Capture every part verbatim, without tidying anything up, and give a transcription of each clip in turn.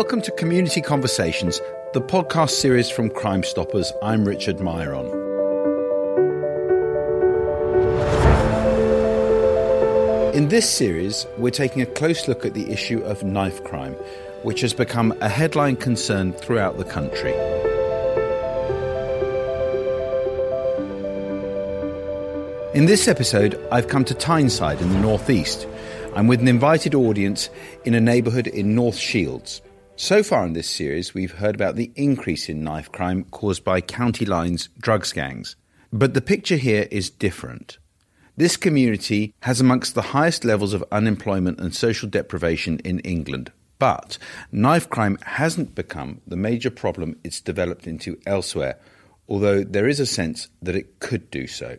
Welcome to Community Conversations, the podcast series from Crime Stoppers. I'm Richard Myron. In this series, we're taking a close look at the issue of knife crime, which has become a headline concern throughout the country. In this episode, I've come to Tyneside in the northeast. I'm with an invited audience in a neighbourhood in North Shields. So far in this series, we've heard about the increase in knife crime caused by County Line's drugs gangs. But the picture here is different. This community has amongst the highest levels of unemployment and social deprivation in England. But knife crime hasn't become the major problem it's developed into elsewhere, although there is a sense that it could do so.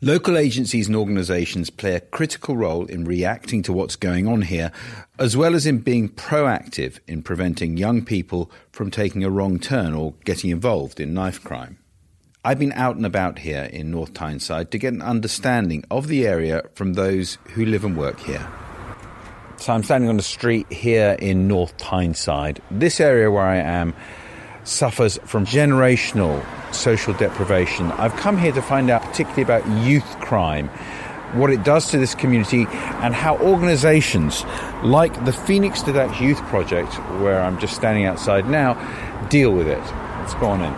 Local agencies and organisations play a critical role in reacting to what's going on here, as well as in being proactive in preventing young people from taking a wrong turn or getting involved in knife crime. I've been out and about here in North Tyneside to get an understanding of the area from those who live and work here. So I'm standing on the street here in North Tyneside. This area where I am suffers from generational social deprivation. I've come here to find out particularly about youth crime, what it does to this community, and how organisations like the Phoenix Detached Youth Project, where I'm just standing outside now, deal with it. Let's go on in.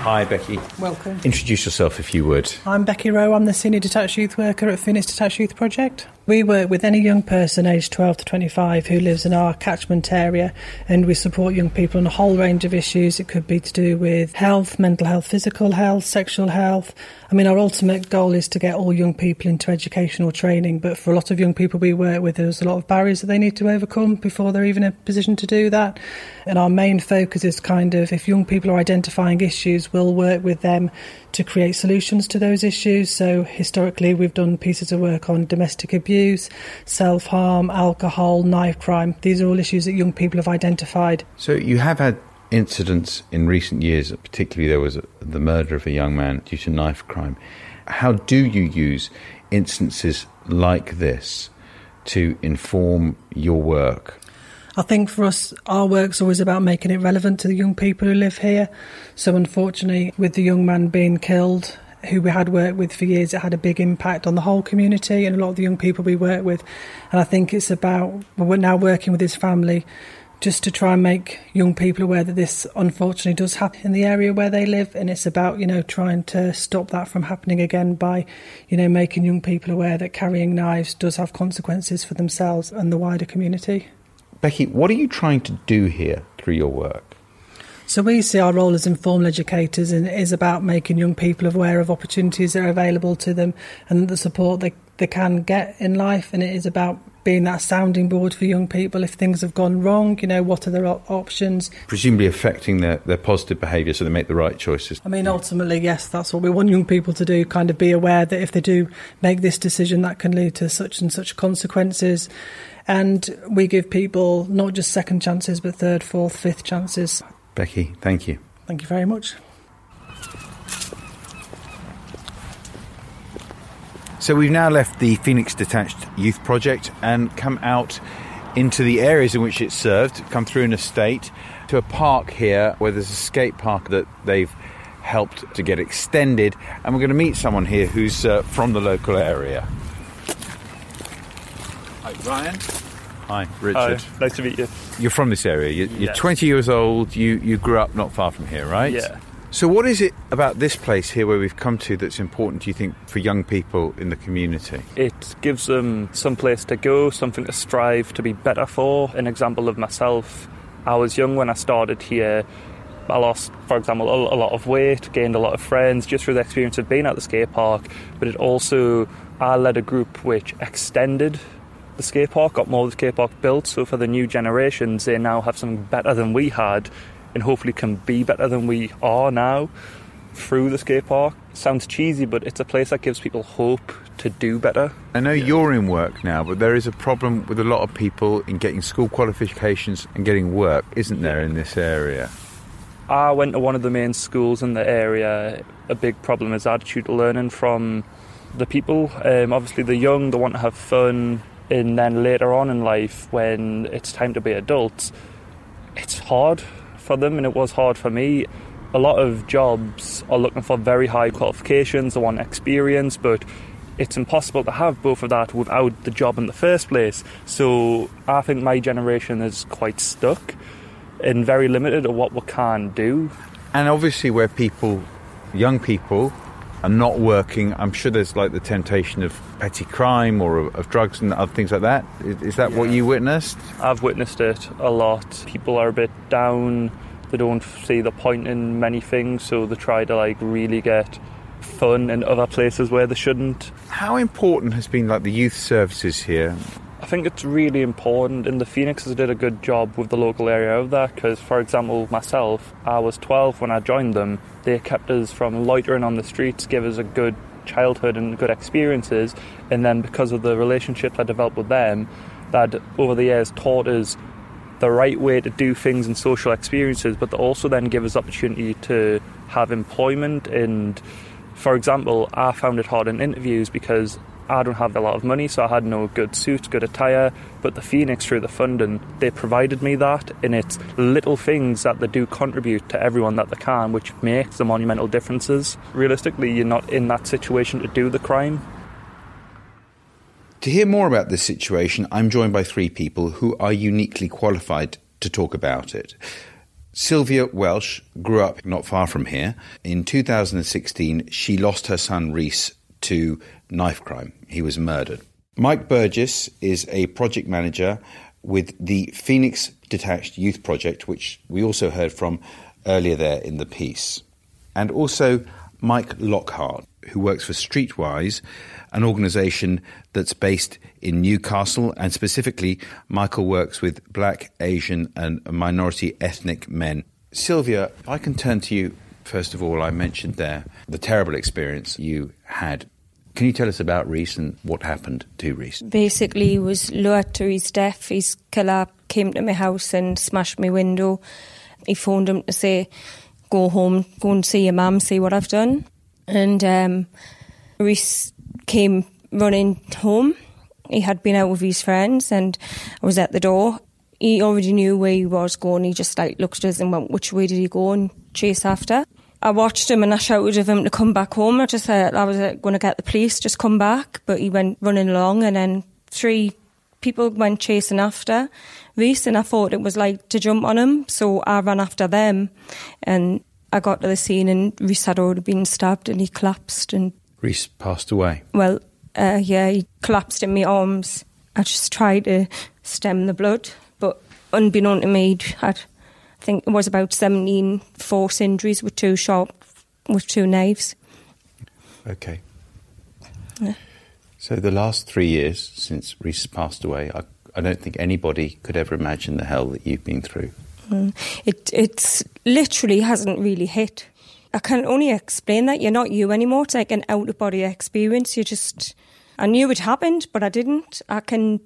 Hi, Becky. Welcome. Introduce yourself, if you would. I'm Becky Rowe. I'm the Senior Detached Youth Worker at Phoenix Detached Youth Project. We work with any young person aged twelve to twenty-five who lives in our catchment area, and we support young people on a whole range of issues. It could be to do with health, mental health, physical health, sexual health. I mean, our ultimate goal is to get all young people into educational training, but for a lot of young people we work with, there's a lot of barriers that they need to overcome before they're even in a position to do that. And our main focus is kind of, if young people are identifying issues, we'll work with them to create solutions to those issues. So historically we've done pieces of work on domestic abuse, self-harm, alcohol, knife crime. These are all issues that young people have identified. So you have had incidents in recent years, particularly there was a, the murder of a young man due to knife crime. How do you use instances like this to inform your work? I think for us, our work's always about making it relevant to the young people who live here. So unfortunately, with the young man being killed, who we had worked with for years, it had a big impact on the whole community and a lot of the young people we work with. And I think it's about, we're now working with his family just to try and make young people aware that this unfortunately does happen in the area where they live. And it's about, you know, trying to stop that from happening again by, you know, making young people aware that carrying knives does have consequences for themselves and the wider community. Becky, what are you trying to do here through your work? So we see our role as informal educators, and it is about making young people aware of opportunities that are available to them and the support they, they can get in life. And it is about being that sounding board for young people. If things have gone wrong, you know, what are their op- options? Presumably affecting their, their positive behaviour so they make the right choices. I mean, ultimately, yes, that's what we want young people to do, kind of be aware that if they do make this decision, that can lead to such and such consequences. And we give people not just second chances, but third, fourth, fifth chances. Becky, thank you. Thank you very much. So we've now left the Phoenix Detached Youth Project and come out into the areas in which it's served, come through an estate to a park here where there's a skate park that they've helped to get extended. And we're going to meet someone here who's uh, from the local area. Ryan. Hi, Richard. Hi, nice to meet you. You're from this area. You're, yes. You're twenty years old. You, you grew up not far from here, right? Yeah. So what is it about this place here where we've come to that's important, do you think, for young people in the community? It gives them some place to go, something to strive to be better for. An example of myself, I was young when I started here. I lost, for example, a lot of weight, gained a lot of friends just through the experience of being at the skate park. But it also, I led a group which extended the skate park, got more of the skate park built, so for the new generations they now have something better than we had and hopefully can be better than we are now through the skate park. Sounds cheesy, but it's a place that gives people hope to do better. I know yeah. You're in work now, but there is a problem with a lot of people in getting school qualifications and getting work, isn't there, in this area? I went to one of the main schools in the area. A big problem is attitude learning from the people. Um, obviously they're young, they want to have fun, and then later on in life when it's time to be adults, it's hard for them, and it was hard for me. A lot of jobs are looking for very high qualifications, they want experience, but it's impossible to have both of that without the job in the first place. So I think my generation is quite stuck and very limited at what we can do. And obviously where people, young people, are not working, I'm sure there's like the temptation of petty crime or of drugs and other things like that. Is that yeah. what you witnessed? I've witnessed it a lot. People are a bit down, they don't see the point in many things, so they try to like really get fun in other places where they shouldn't. How important has been like the youth services here? I think it's really important, and the Phoenixes did a good job with the local area of that, because for example myself, I was twelve when I joined them. They kept us from loitering on the streets, gave us a good childhood and good experiences, and then because of the relationship I developed with them, that over the years taught us the right way to do things and social experiences, but they also then give us opportunity to have employment. And for example, I found it hard in interviews because I don't have a lot of money, so I had no good suits, good attire, but the Phoenix, through the funding, they provided me that, and it's little things that they do contribute to everyone that they can, which makes the monumental differences. Realistically, you're not in that situation to do the crime. To hear more about this situation, I'm joined by three people who are uniquely qualified to talk about it. Sylvia Welsh grew up not far from here. In two thousand sixteen, she lost her son Reese to knife crime. He was murdered. Mike Burgess is a project manager with the Phoenix Detached Youth Project, which we also heard from earlier there in the piece. And also Mike Lockhart, who works for Streetwise, an organisation that's based in Newcastle, and specifically Michael works with black, Asian and minority ethnic men. Sylvia, if I can turn to you, first of all, I mentioned there the terrible experience you had. Can you tell us about Reese and what happened to Reese? Basically, he was lured to his death. His killer came to my house and smashed my window. He phoned him to say, go home, go and see your mum, see what I've done. And um, Reese came running home. He had been out with his friends and I was at the door. He already knew where he was going. He just like looked at us and went, which way did he go, and chase after. I watched him and I shouted at him to come back home. I just said, I was going to get the police, just come back. But he went running along, and then three people went chasing after Reese, and I thought it was like to jump on him. So I ran after them and I got to the scene and Reese had already been stabbed and he collapsed. And Reese passed away? Well, uh, yeah, he collapsed in my arms. I just tried to stem the blood, but unbeknown to me, he'd had... I think it was about seventeen force injuries with two sharp, with two knives. Okay. Yeah. So the last three years since Reese passed away, I, I don't think anybody could ever imagine the hell that you've been through. Mm. It it's literally hasn't really hit. I can only explain that you're not you anymore. It's like an out-of-body experience. You just, I knew it happened, but I didn't. I can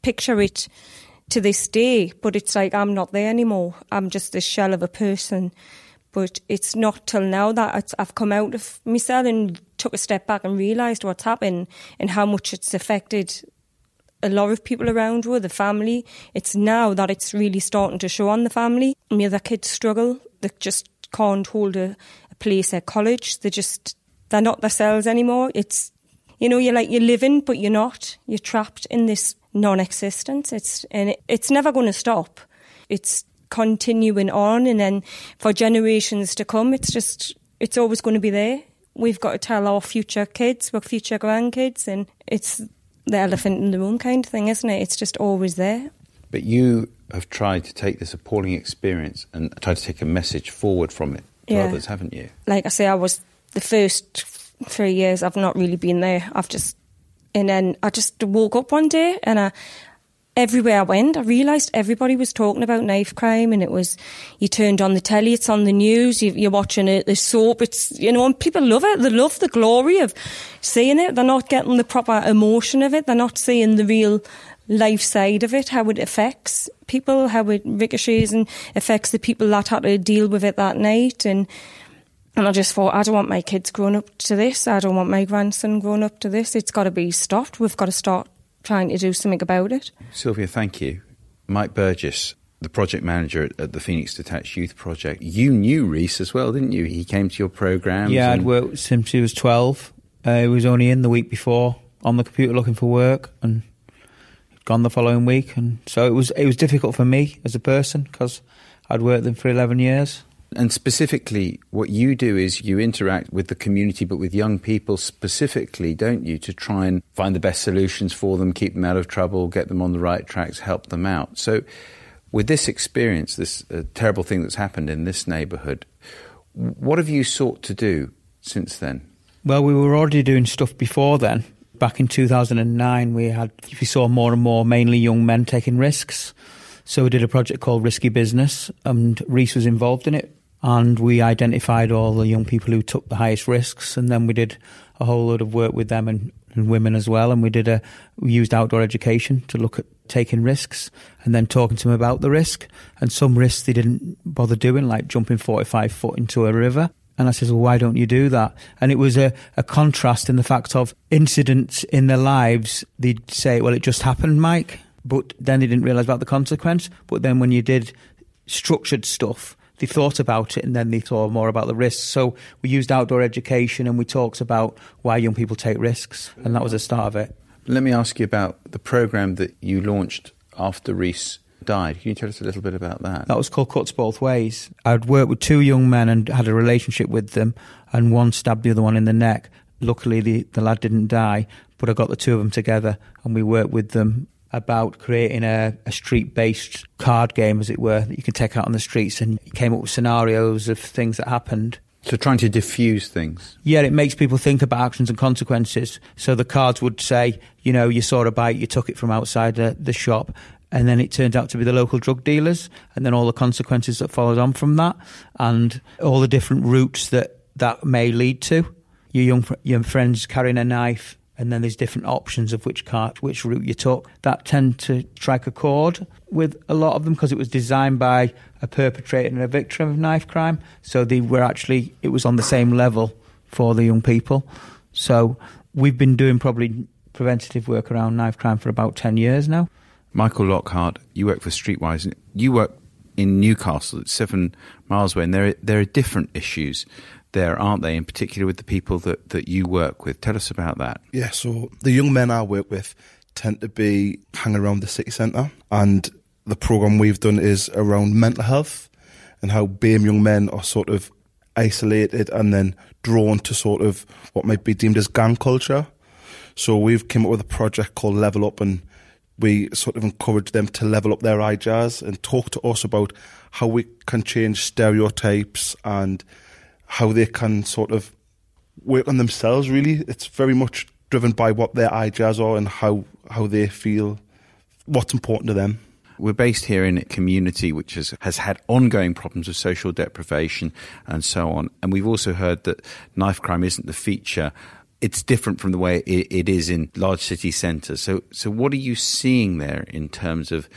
picture it to this day, but it's like I'm not there anymore. I'm just this shell of a person. But it's not till now that I've come out of myself and took a step back and realised what's happened and how much it's affected a lot of people around her, the family. It's now that it's really starting to show on the family. My other kids struggle. They just can't hold a, a place at college. They just, they're not themselves anymore. It's, you know, you're like, you're living, but you're not. You're trapped in this non-existence. It's and it, it's never going to stop. It's continuing on, and then for generations to come, it's just it's always going to be there. We've got to tell our future kids, our future grandkids, and it's the elephant in the room kind of thing, isn't it? It's just always there. But you have tried to take this appalling experience and tried to take a message forward from it to yeah. others, haven't you? Like I say, I was the first three years. I've not really been there. I've just. And then I just woke up one day and I, everywhere I went, I realised everybody was talking about knife crime, and it was, you turned on the telly, it's on the news, you, you're watching it, the soap, it's, you know, and people love it. They love the glory of seeing it. They're not getting the proper emotion of it. They're not seeing the real life side of it, how it affects people, how it ricochets and affects the people that had to deal with it that night. And And I just thought, I don't want my kids growing up to this. I don't want my grandson growing up to this. It's got to be stopped. We've got to start trying to do something about it. Sylvia, thank you. Mike Burgess, the project manager at, at the Phoenix Detached Youth Project. You knew Reese as well, didn't you? He came to your programme. Yeah, and... I'd worked with him since he was twelve. Uh, he was only in the week before on the computer looking for work and gone the following week. And so it was it was difficult for me as a person because I'd worked with him for eleven years. And specifically, what you do is you interact with the community, but with young people specifically, don't you, to try and find the best solutions for them, keep them out of trouble, get them on the right tracks, help them out. So with this experience, this uh, terrible thing that's happened in this neighbourhood, what have you sought to do since then? Well, we were already doing stuff before then. Back in two thousand nine, we had we saw more and more mainly young men taking risks. So we did a project called Risky Business, and Reese was involved in it. And we identified all the young people who took the highest risks, and then we did a whole load of work with them and, and women as well. And we did a we used outdoor education to look at taking risks and then talking to them about the risk. And some risks they didn't bother doing, like jumping forty-five foot into a river. And I says, well, why don't you do that? And it was a, a contrast in the fact of incidents in their lives. They'd say, well, it just happened, Mike. But then they didn't realise about the consequence. But then when you did structured stuff, they thought about it and then they thought more about the risks. So we used outdoor education and we talked about why young people take risks, and that was the start of it. Let me ask you about the programme that you launched after Reese died. Can you tell us a little bit about that? That was called Cuts Both Ways. I'd worked with two young men and had a relationship with them, and one stabbed the other one in the neck. Luckily, the, the lad didn't die, but I got the two of them together and we worked with them about creating a, a street-based card game, as it were, that you can take out on the streets, and came up with scenarios of things that happened. So trying to diffuse things. Yeah, it makes people think about actions and consequences. So the cards would say, you know, you saw a bike, you took it from outside the, the shop, and then it turned out to be the local drug dealers, and then all the consequences that followed on from that, and all the different routes that that may lead to. Your young, your friends carrying a knife, and then there's different options of which cart, which route you took. That tend to strike a chord with a lot of them because it was designed by a perpetrator and a victim of knife crime. So they were actually, it was on the same level for the young people. So we've been doing probably preventative work around knife crime for about ten years now. Michael Lockhart, you work for Streetwise. You work in Newcastle, it's seven miles away, and there are, there are different issues there, aren't they, in particular with the people that, that you work with. Tell us about that. Yeah, so the young men I work with tend to be hanging around the city centre, and the programme we've done is around mental health and how B A M E young men are sort of isolated and then drawn to sort of what might be deemed as gang culture. So we've come up with a project called Level Up, and we sort of encourage them to level up their ideas and talk to us about how we can change stereotypes and how they can sort of work on themselves, really. It's very much driven by what their ideas are and how, how they feel, what's important to them. We're based here in a community which has, has had ongoing problems of social deprivation and so on. And we've also heard that knife crime isn't the feature. It's different from the way it, it is in large city centres. So, so what are you seeing there in terms of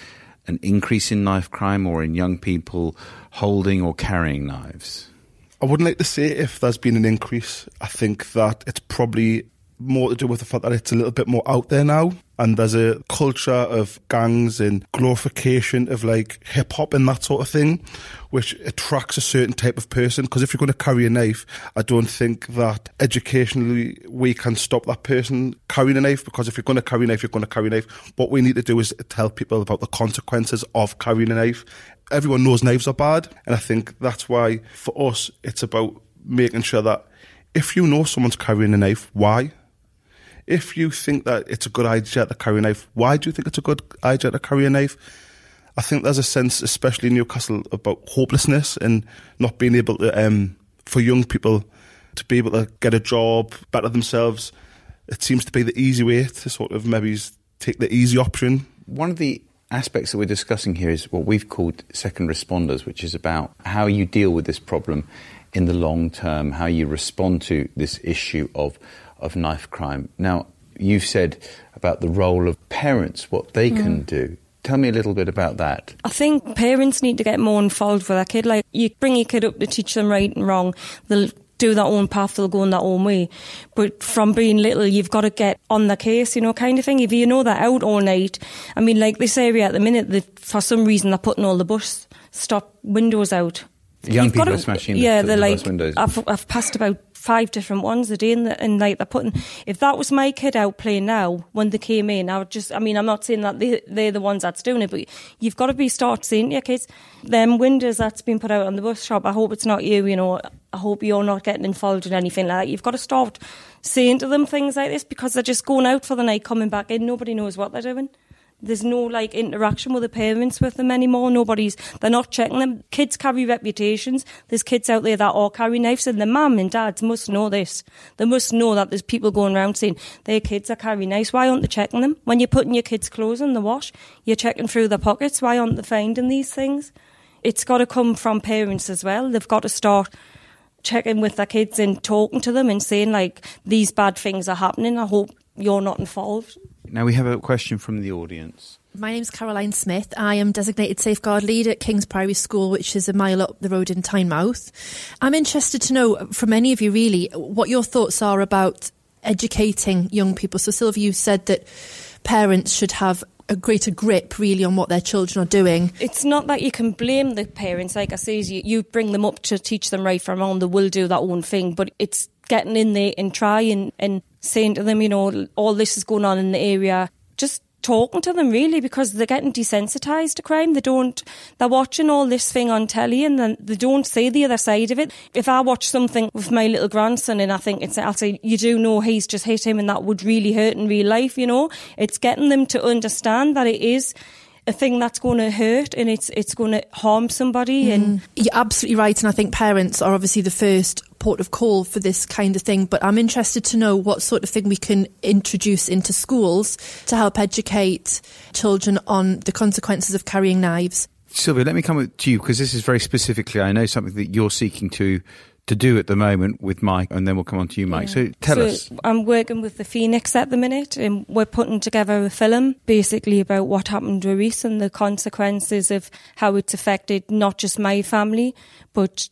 an increase in knife crime or in young people holding or carrying knives? I wouldn't like to say if there's been an increase. I think that it's probably more to do with the fact that it's a little bit more out there now, and there's a culture of gangs and glorification of like hip-hop and that sort of thing, which attracts a certain type of person, because if you're going to carry a knife, I don't think that educationally we can stop that person carrying a knife, because if you're going to carry a knife, you're going to carry a knife. What we need to do is tell people about the consequences of carrying a knife. Everyone knows knives are bad, and I think that's why for us it's about making sure that if you know someone's carrying a knife, why? If you think that it's a good idea to carry a knife, why do you think it's a good idea to carry a knife? I think there's a sense, especially in Newcastle, about hopelessness and not being able to, um, for young people, to be able to get a job, better themselves. It seems to be the easy way to sort of maybe take the easy option. One of the aspects that we're discussing here is what we've called second responders, which is about how you deal with this problem in the long term, how you respond to this issue of of knife crime. Now, you've said about the role of parents, what they mm. can do. Tell me a little bit about that. I think parents need to get more involved with their kid. Like, you bring your kid up to teach them right and wrong. They'll do their own path, they'll go in their own way. But from being little, you've got to get on the case, you know, kind of thing. If you know they're out all night, I mean, like this area at the minute, they, for some reason, they're putting all the bus stop windows out. The young you've people to, are smashing yeah, the, they're the like, bus windows. I've, I've passed about five different ones a day, and, the, and like they're putting, if that was my kid out playing now, when they came in, I would just, I mean, I'm not saying that they, they're the ones that's doing it, but you've got to be start saying to your kids, them windows that's been put out on the bus shop, I hope it's not you, you know, I hope you're not getting involved in anything like that. You've got to start saying to them things like this, because they're just going out for the night, coming back in, nobody knows what they're doing. There's no, like, interaction with the parents with them anymore. Nobody's, they're not checking them. Kids carry reputations. There's kids out there that all carry knives, and the mum and dads must know this. They must know that there's people going around saying their kids are carrying knives. Why aren't they checking them? When you're putting your kids' clothes in the wash, you're checking through their pockets. Why aren't they finding these things? It's got to come from parents as well. They've got to start checking with their kids and talking to them and saying, like, these bad things are happening. I hope you're not involved. Now we have a question from the audience. My name's Caroline Smith. I am designated safeguard lead at King's Priory School, which is a mile up the road in Tynemouth. I'm interested to know from any of you really what your thoughts are about educating young people. So Sylvia, you said that parents should have a greater grip really on what their children are doing. It's not that you can blame the parents. Like I say, you, you bring them up to teach them right from wrong. They will do their own thing, but it's getting in there and trying and saying to them, you know, all this is going on in the area. Just talking to them really, because they're getting desensitised to crime. They don't, they're watching all this thing on telly and then they don't see the other side of it. If I watch something with my little grandson and I think it's, I'll say, you do know he's just hit him and that would really hurt in real life, you know. It's getting them to understand that it is a thing that's going to hurt and it's it's going to harm somebody. Mm. And you're absolutely right, and I think parents are obviously the first port of call for this kind of thing, but I'm interested to know what sort of thing we can introduce into schools to help educate children on the consequences of carrying knives. Sylvia, let me come to you, because this is very specifically, I know, something that you're seeking to to do at the moment with Mike, and then we'll come on to you, Mike. Yeah. So tell so us. I'm working with the Phoenix at the minute, and we're putting together a film basically about what happened to Reese and the consequences of how it's affected not just my family, but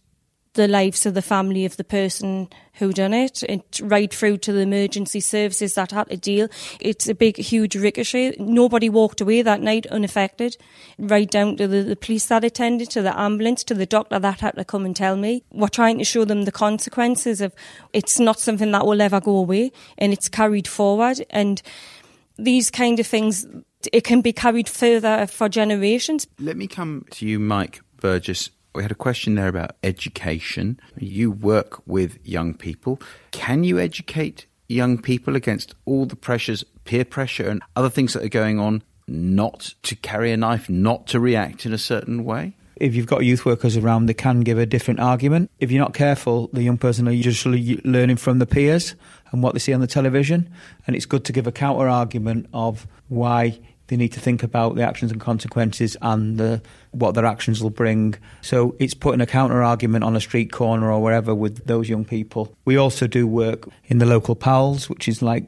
the lives of the family of the person who done it, and right through to the emergency services that had to deal. It's a big, huge ricochet. Nobody walked away that night unaffected, right down to the, the police that attended, to the ambulance, to the doctor that had to come and tell me. We're trying to show them the consequences of it's not something that will ever go away, and it's carried forward. And these kind of things, it can be carried further for generations. Let me come to you, Mike Burgess. We had a question there about education. You work with young people. Can you educate young people against all the pressures, peer pressure and other things that are going on, not to carry a knife, not to react in a certain way? If you've got youth workers around, they can give a different argument. If you're not careful, the young person are usually learning from the peers and what they see on the television. And it's good to give a counter-argument of why they need to think about the actions and consequences and the, what their actions will bring. So it's putting a counter-argument on a street corner or wherever with those young people. We also do work in the local PALS, which is like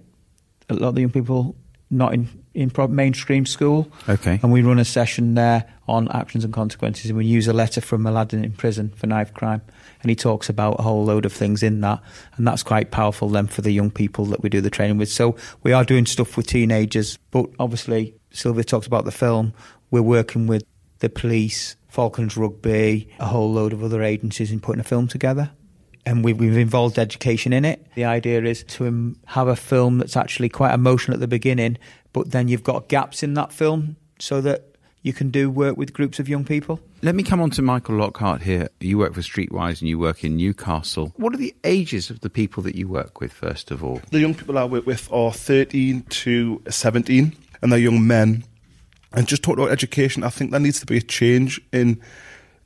a lot of the young people not in, in mainstream school. Okay. And we run a session there on actions and consequences, and we use a letter from a lad in prison for knife crime. And he talks about a whole load of things in that. And that's quite powerful then for the young people that we do the training with. So we are doing stuff with teenagers, but obviously Sylvia talks about the film. We're working with the police, Falcons Rugby, a whole load of other agencies in putting a film together. And we've, we've involved education in it. The idea is to have a film that's actually quite emotional at the beginning, but then you've got gaps in that film so that you can do work with groups of young people. Let me come on to Michael Lockhart here. You work for Streetwise and you work in Newcastle. What are the ages of the people that you work with, first of all? The young people I work with are thirteen to seventeen. And they're young men. And just talk about education, I think there needs to be a change in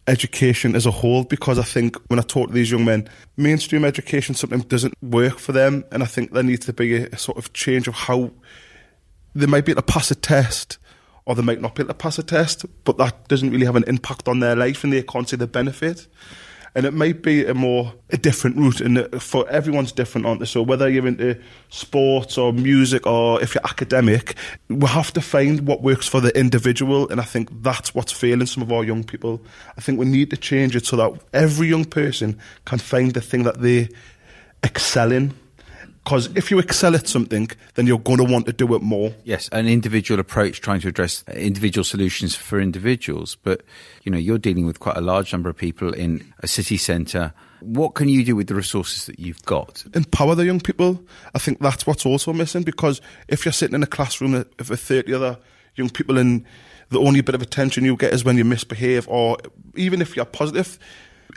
education as a whole, because I think when I talk to these young men, mainstream education sometimes doesn't work for them, and I think there needs to be a, a sort of change of how they might be able to pass a test or they might not be able to pass a test, but that doesn't really have an impact on their life and they can't see the benefit. And it might be a more a different route, and for everyone's different, aren't they? So whether you're into sports or music or if you're academic, we have to find what works for the individual, and I think that's what's failing some of our young people. I think we need to change it so that every young person can find the thing that they excel in. Because if you excel at something, then you're going to want to do it more. Yes, an individual approach, trying to address individual solutions for individuals. But, you know, you're dealing with quite a large number of people in a city centre. What can you do with the resources that you've got? Empower the young people. I think that's what's also missing, because if you're sitting in a classroom with thirty other young people and the only bit of attention you get is when you misbehave, or even if you're positive,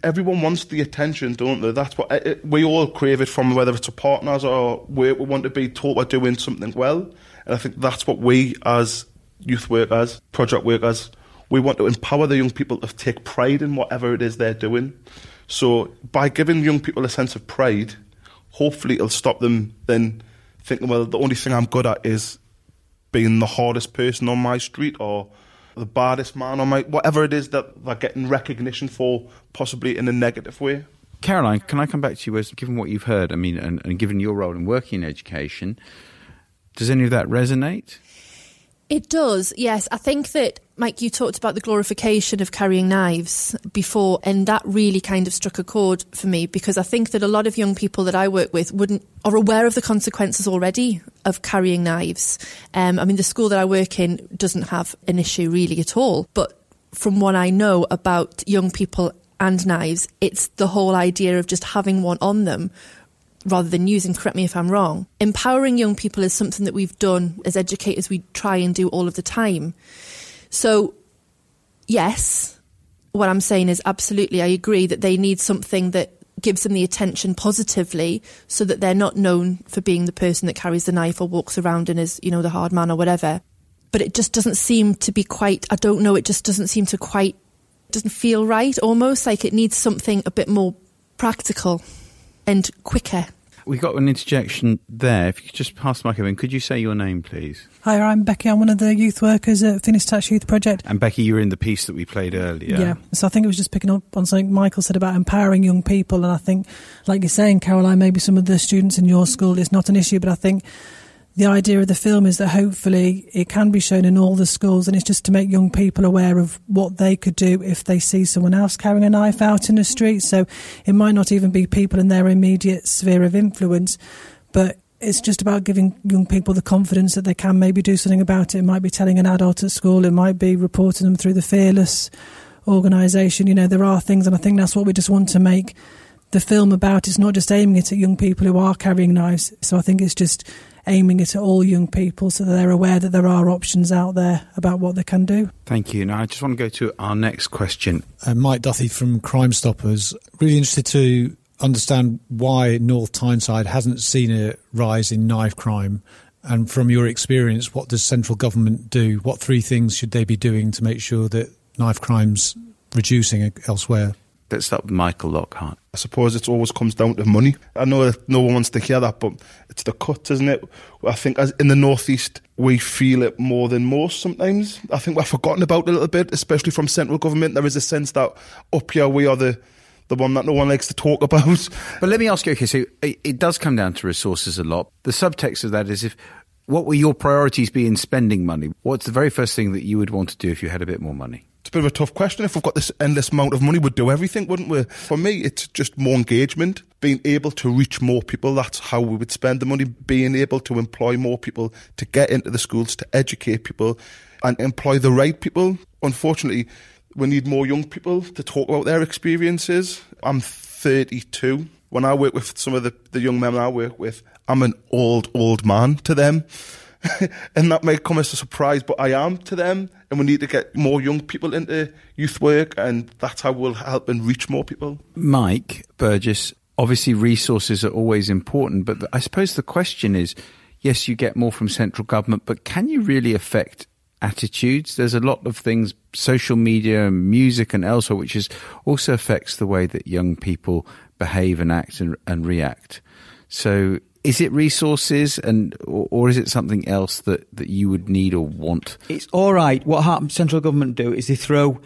everyone wants the attention, don't they? That's what it, we all crave it from, whether it's our partners or we, we want to be taught we're doing something well. And I think that's what we, as youth workers, project workers, we want to empower the young people to take pride in whatever it is they're doing. So by giving young people a sense of pride, hopefully it'll stop them then thinking, well, the only thing I'm good at is being the hardest person on my street, or the baddest man, or my, whatever it is that they're getting recognition for, possibly in a negative way. Caroline, can I come back to you? As, given what you've heard, I mean, and, and given your role in working in education, does any of that resonate? It does, yes. I think that, Mike, you talked about the glorification of carrying knives before, and that really kind of struck a chord for me, because I think that a lot of young people that I work with wouldn't are aware of the consequences already of carrying knives. Um, I mean, the school that I work in doesn't have an issue really at all, but from what I know about young people and knives, it's the whole idea of just having one on them rather than using, correct me if I'm wrong. Empowering young people is something that we've done as educators, we try and do all of the time. So, yes, what I'm saying is absolutely, I agree that they need something that gives them the attention positively, so that they're not known for being the person that carries the knife or walks around and is, you know, the hard man or whatever. But it just doesn't seem to be quite, I don't know, it just doesn't seem to quite, doesn't feel right, almost like it needs something a bit more practical and quicker. We got an interjection there. If you could just pass the microphone, could you say your name, please? Hi, I'm Becky. I'm one of the youth workers at Phoenix Detached Youth Project. And Becky, you were in the piece that we played earlier. Yeah, so I think it was just picking up on something Michael said about empowering young people. And I think, like you're saying, Caroline, maybe some of the students in your school, it's not an issue, but I think the idea of the film is that hopefully it can be shown in all the schools, and it's just to make young people aware of what they could do if they see someone else carrying a knife out in the street. So it might not even be people in their immediate sphere of influence, but it's just about giving young people the confidence that they can maybe do something about it. It might be telling an adult at school, it might be reporting them through the Fearless organisation. You know, there are things, and I think that's what we just want to make the film about. It's not just aiming it at young people who are carrying knives, so I think it's just aiming it at all young people so that they're aware that there are options out there about what they can do. Thank you. Now I just want to go to our next question. Uh, Mike Duthie from Crime Stoppers. Really interested to understand why North Tyneside hasn't seen a rise in knife crime, and from your experience, what does central government do? What three things should they be doing to make sure that knife crime's reducing elsewhere? Let's start with Michael Lockhart. I suppose it always comes down to money. I know that no one wants to hear that, but it's the cuts, isn't it? I think as in the North East, we feel it more than most sometimes. I think we're forgotten about a little bit, especially from central government. There is a sense that up here we are the, the one that no one likes to talk about. But let me ask you, okay, so it, it does come down to resources a lot. The subtext of that is, if what will your priorities be in spending money? What's the very first thing that you would want to do if you had a bit more money? It's a bit of a tough question. If we've got this endless amount of money, we'd do everything, wouldn't we? For me, it's just more engagement, being able to reach more people. That's how we would spend the money, being able to employ more people, to get into the schools, to educate people and employ the right people. Unfortunately, we need more young people to talk about their experiences. I'm thirty-two. When I work with some of the, the young men I work with, I'm an old, old man to them. And that may come as a surprise, but I am to them, and we need to get more young people into youth work, and that's how we'll help and reach more people. Mike Burgess, obviously resources are always important, but I suppose the question is, yes, you get more from central government, but can you really affect attitudes? There's a lot of things, social media, music and elsewhere, which is also affects the way that young people behave and act and, and react. So is it resources, and or, or is it something else that, that you would need or want? It's all right. What happens, central government do is they throw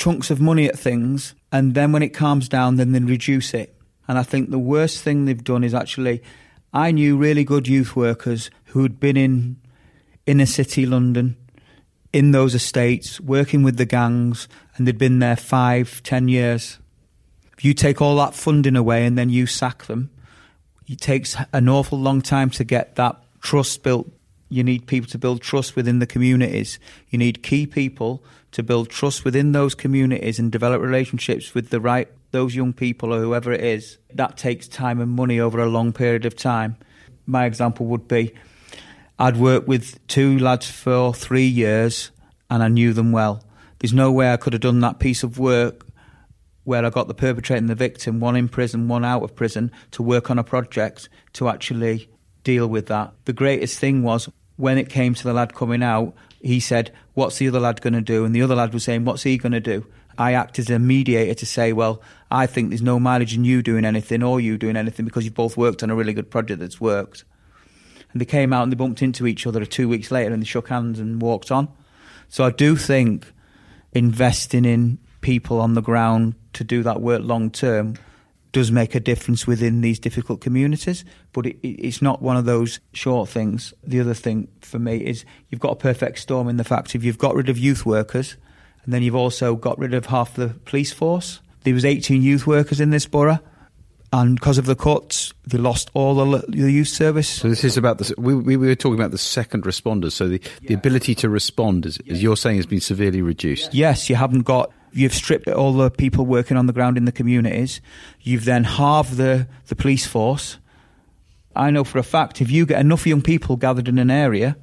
chunks of money at things, and then when it calms down, then they reduce it. And I think the worst thing they've done is actually, I knew really good youth workers who'd been in inner city London, in those estates, working with the gangs, and they'd been there five, ten years. If you take all that funding away and then you sack them, it takes an awful long time to get that trust built. You need people to build trust within the communities. You need key people to build trust within those communities and develop relationships with the right, those young people or whoever it is. That takes time and money over a long period of time. My example would be, I'd worked with two lads for three years and I knew them well. There's no way I could have done that piece of work where I got the perpetrator and the victim, one in prison, one out of prison, to work on a project to actually deal with that. The greatest thing was, when it came to the lad coming out, he said, what's the other lad going to do? And the other lad was saying, what's he going to do? I acted as a mediator to say, well, I think there's no mileage in you doing anything or you doing anything because you've both worked on a really good project that's worked. And they came out and they bumped into each other two weeks later and they shook hands and walked on. So I do think investing in people on the ground to do that work long term does make a difference within these difficult communities, but it, it's not one of those short things. The other thing for me is you've got a perfect storm in the fact if you've got rid of youth workers and then you've also got rid of half the police force. There was eighteen youth workers in this borough, and because of the cuts, they lost all the, the youth service. So this is about the... We, we were talking about the second responders, so the, yeah. the ability to respond, as, yeah. as you're saying, has been severely reduced. Yeah. Yes, you haven't got... You've stripped all the people working on the ground in the communities. You've then halved the, the police force. I know for a fact, if you get enough young people gathered in an area,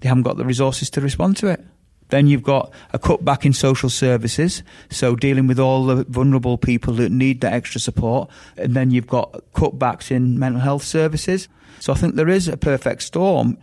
they haven't got the resources to respond to it. Then you've got a cutback in social services, so dealing with all the vulnerable people that need that extra support. And then you've got cutbacks in mental health services. So I think there is a perfect storm.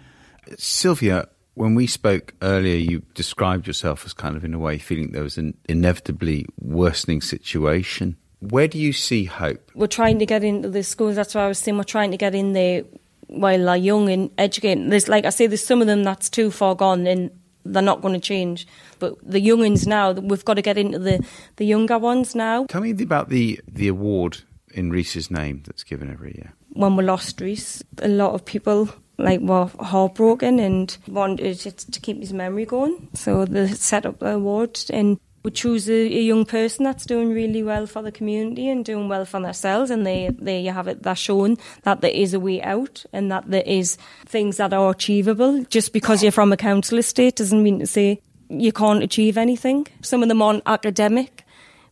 Sylvia, when we spoke earlier, you described yourself as kind of, in a way, feeling there was an inevitably worsening situation. Where do you see hope? We're trying to get into the schools. That's why I was saying we're trying to get in there while they're young and educating. There's, like I say, there's some of them that's too far gone and they're not going to change. But the young'uns now, we've got to get into the, the younger ones now. Tell me about the, the award in Reese's name that's given every year. When we lost Reese, a lot of people... like were heartbroken and wanted to keep his memory going. So they set up the award and we choose a, a young person that's doing really well for the community and doing well for themselves, and they, there you have it, they're shown that there is a way out and that there is things that are achievable. Just because you're from a council estate doesn't mean to say you can't achieve anything. Some of them aren't academic,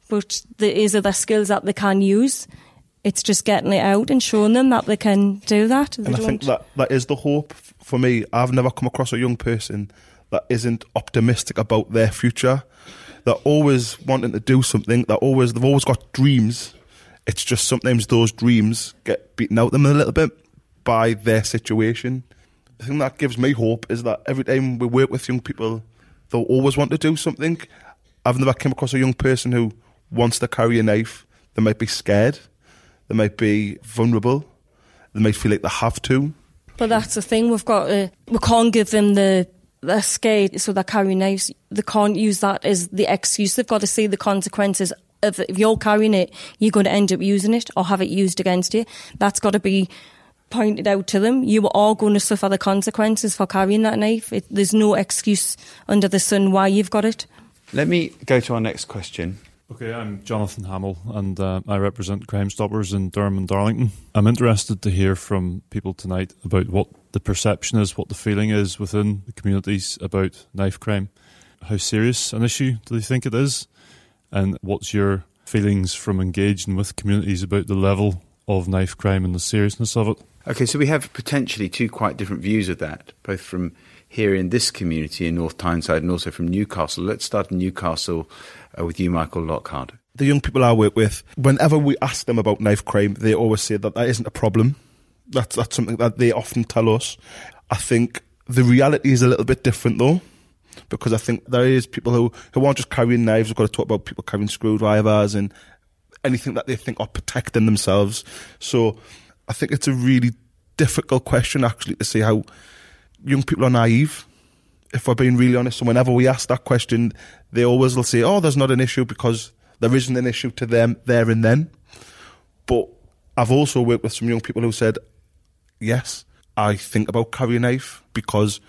but there is other skills that they can use. It's just getting it out and showing them that they can do that. And I don't. think that, that is the hope for me. I've never come across a young person that isn't optimistic about their future. They're always wanting to do something. They're always, they've always got dreams. It's just sometimes those dreams get beaten out of them a little bit by their situation. The thing that gives me hope is that every time we work with young people, they'll always want to do something. I've never come across a young person who wants to carry a knife. They might be scared. They might be vulnerable. They might feel like they have to. But that's the thing. We've got to, we can't give them the they're scared, so they carry knives. They can't use that as the excuse. They've got to see the consequences of if you're carrying it, you're going to end up using it or have it used against you. That's got to be pointed out to them. You are going to suffer the consequences for carrying that knife. It, there's no excuse under the sun why you've got it. Let me go to our next question. Okay, I'm Jonathan Hamill, and uh, I represent Crime Stoppers in Durham and Darlington. I'm interested to hear from people tonight about what the perception is, what the feeling is within the communities about knife crime. How serious an issue do they think it is? And what's your feelings from engaging with communities about the level of knife crime and the seriousness of it? Okay, so we have potentially two quite different views of that, both from here in this community in North Tyneside and also from Newcastle. Let's start in Newcastle uh, with you, Michael Lockhart. The young people I work with, whenever we ask them about knife crime, they always say that that isn't a problem. That's, that's something that they often tell us. I think the reality is a little bit different, though, because I think there is people who, who aren't just carrying knives. We've got to talk about people carrying screwdrivers and anything that they think are protecting themselves. So I think it's a really difficult question, actually, to see how... Young people are naive if we're being really honest, and whenever we ask that question, they always will say, oh, there's not an issue, because there isn't an issue to them there and then. But I've also worked with some young people who said, yes, I think about carrying a knife because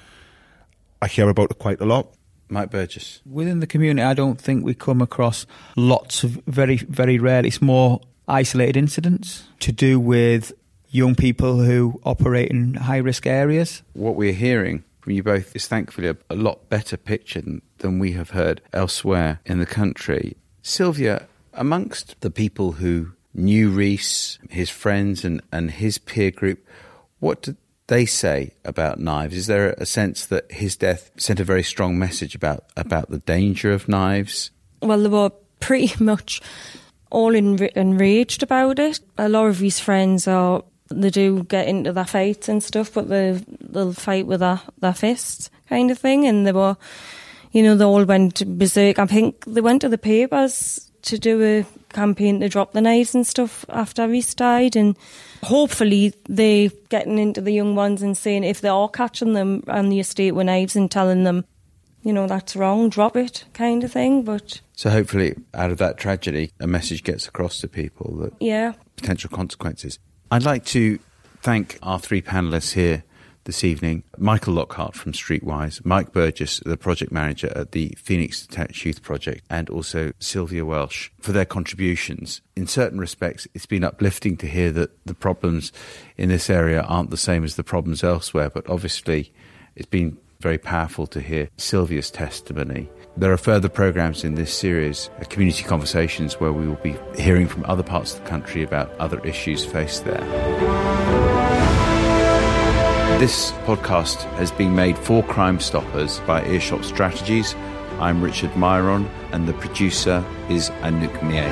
I hear about it quite a lot. Mike Burgess. Within the community, I don't think we come across lots of, very, very rarely, it's more isolated incidents to do with young people who operate in high-risk areas. What we're hearing from you both is thankfully a, a lot better picture than, than we have heard elsewhere in the country. Sylvia, amongst the people who knew Reese, his friends and, and his peer group, what did they say about knives? Is there a sense that his death sent a very strong message about, about the danger of knives? Well, they were pretty much all enra- enraged about it. A lot of his friends are, they do get into their fights and stuff, but they, they'll fight with their, their fists kind of thing. And they were, you know, they all went berserk. I think they went to the papers to do a campaign to drop the knives and stuff after Reese died, and hopefully they're getting into the young ones and saying if they are catching them on the estate with knives and telling them, you know, that's wrong, drop it kind of thing. But so hopefully out of that tragedy a message gets across to people that yeah, potential consequences. I'd like to thank our three panellists here this evening, Michael Lockhart from Streetwise, Mike Burgess, the project manager at the Phoenix Detached Youth Project, and also Sylvia Welsh for their contributions. In certain respects, it's been uplifting to hear that the problems in this area aren't the same as the problems elsewhere, but obviously it's been very powerful to hear Sylvia's testimony. There are further programmes in this series, Community Conversations, where we will be hearing from other parts of the country about other issues faced there. This podcast has been made for Crime Stoppers by Earshot Strategies. I'm Richard Myron, and the producer is Anouk Mier.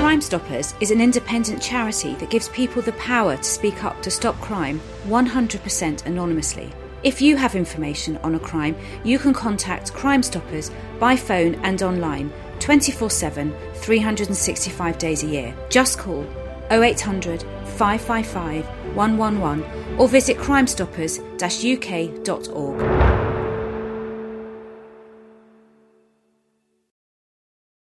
Crime Stoppers is an independent charity that gives people the power to speak up to stop crime one hundred percent anonymously. If you have information on a crime, you can contact Crime Stoppers by phone and online twenty-four seven, three hundred sixty-five days a year. Just call oh eight hundred, five five five, one one one or visit crime stoppers dash u k dot org.